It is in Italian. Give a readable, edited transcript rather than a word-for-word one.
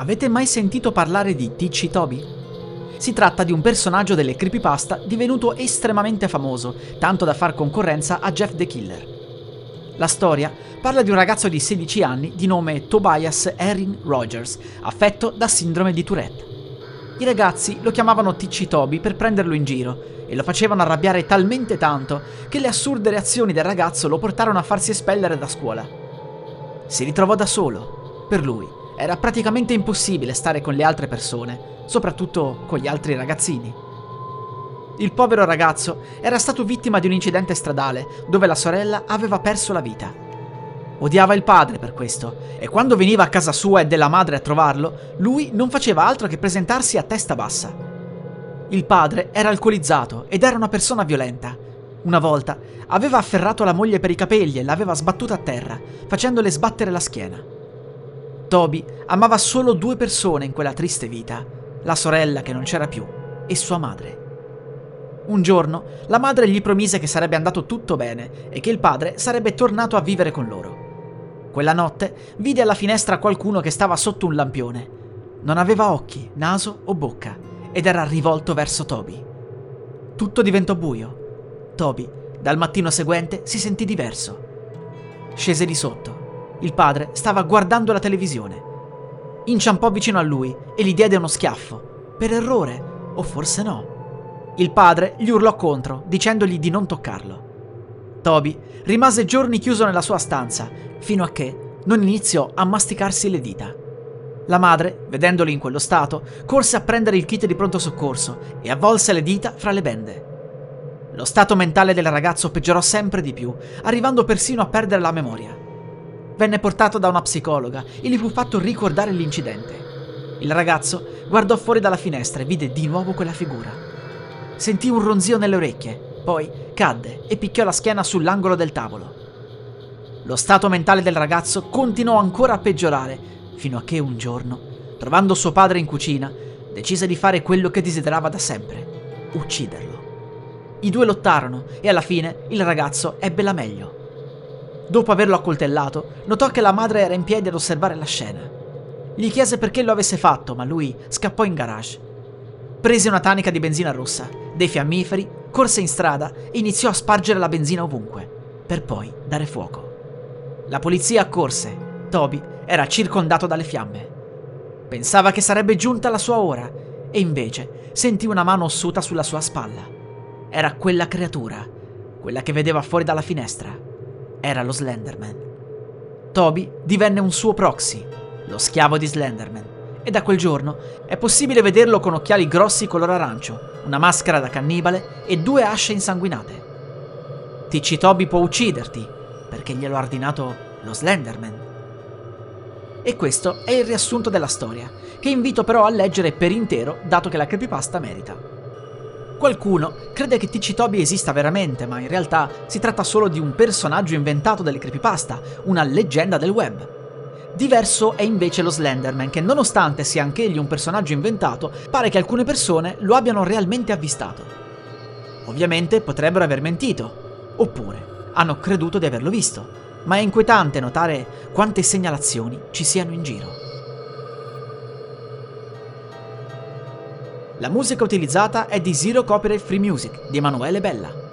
Avete mai sentito parlare di Ticci Toby? Si tratta di un personaggio delle creepypasta divenuto estremamente famoso, tanto da far concorrenza a Jeff the Killer. La storia parla di un ragazzo di 16 anni di nome Tobias Erin Rodgers, affetto da sindrome di Tourette. I ragazzi lo chiamavano Ticci Toby per prenderlo in giro, e lo facevano arrabbiare talmente tanto che le assurde reazioni del ragazzo lo portarono a farsi espellere da scuola. Si ritrovò da solo. Per lui era praticamente impossibile stare con le altre persone, soprattutto con gli altri ragazzini. Il povero ragazzo era stato vittima di un incidente stradale dove la sorella aveva perso la vita. Odiava il padre per questo, e quando veniva a casa sua e della madre a trovarlo, lui non faceva altro che presentarsi a testa bassa. Il padre era alcolizzato ed era una persona violenta. Una volta aveva afferrato la moglie per i capelli e l'aveva sbattuta a terra, facendole sbattere la schiena. Toby amava solo due persone in quella triste vita: la sorella, che non c'era più, e sua madre. Un giorno la madre gli promise che sarebbe andato tutto bene e che il padre sarebbe tornato a vivere con loro. Quella notte vide alla finestra qualcuno che stava sotto un lampione. Non aveva occhi, naso o bocca, ed era rivolto verso Toby. Tutto diventò buio. Toby, dal mattino seguente, si sentì diverso. Scese di sotto. Il padre stava guardando la televisione. Inciampò vicino a lui e gli diede uno schiaffo, per errore, o forse no. Il padre gli urlò contro, dicendogli di non toccarlo. Toby rimase giorni chiuso nella sua stanza, fino a che non iniziò a masticarsi le dita. La madre, vedendoli in quello stato, corse a prendere il kit di pronto soccorso e avvolse le dita fra le bende. Lo stato mentale del ragazzo peggiorò sempre di più, arrivando persino a perdere la memoria. Venne portato da una psicologa e gli fu fatto ricordare l'incidente. Il ragazzo guardò fuori dalla finestra e vide di nuovo quella figura. Sentì un ronzio nelle orecchie, poi cadde e picchiò la schiena sull'angolo del tavolo. Lo stato mentale del ragazzo continuò ancora a peggiorare, fino a che un giorno, trovando suo padre in cucina, decise di fare quello che desiderava da sempre: ucciderlo. I due lottarono e alla fine il ragazzo ebbe la meglio. Dopo averlo accoltellato, notò che la madre era in piedi ad osservare la scena. Gli chiese perché lo avesse fatto, ma lui scappò in garage. Prese una tanica di benzina rossa, dei fiammiferi, corse in strada e iniziò a spargere la benzina ovunque, per poi dare fuoco. La polizia accorse. Toby era circondato dalle fiamme. Pensava che sarebbe giunta la sua ora, e invece sentì una mano ossuta sulla sua spalla. Era quella creatura, quella che vedeva fuori dalla finestra. Era lo Slenderman. Toby divenne un suo proxy, lo schiavo di Slenderman, e da quel giorno è possibile vederlo con occhiali grossi color arancio, una maschera da cannibale e due asce insanguinate. Ticci Toby può ucciderti, perché glielo ha ordinato lo Slenderman. E questo è il riassunto della storia, che invito però a leggere per intero, dato che la creepypasta merita. Qualcuno crede che Ticci Toby esista veramente, ma in realtà si tratta solo di un personaggio inventato dalle creepypasta, una leggenda del web. Diverso è invece lo Slenderman, che nonostante sia anch'egli un personaggio inventato, pare che alcune persone lo abbiano realmente avvistato. Ovviamente potrebbero aver mentito, oppure hanno creduto di averlo visto, ma è inquietante notare quante segnalazioni ci siano in giro. La musica utilizzata è di Zero Copyright Free Music di Emanuele Bella.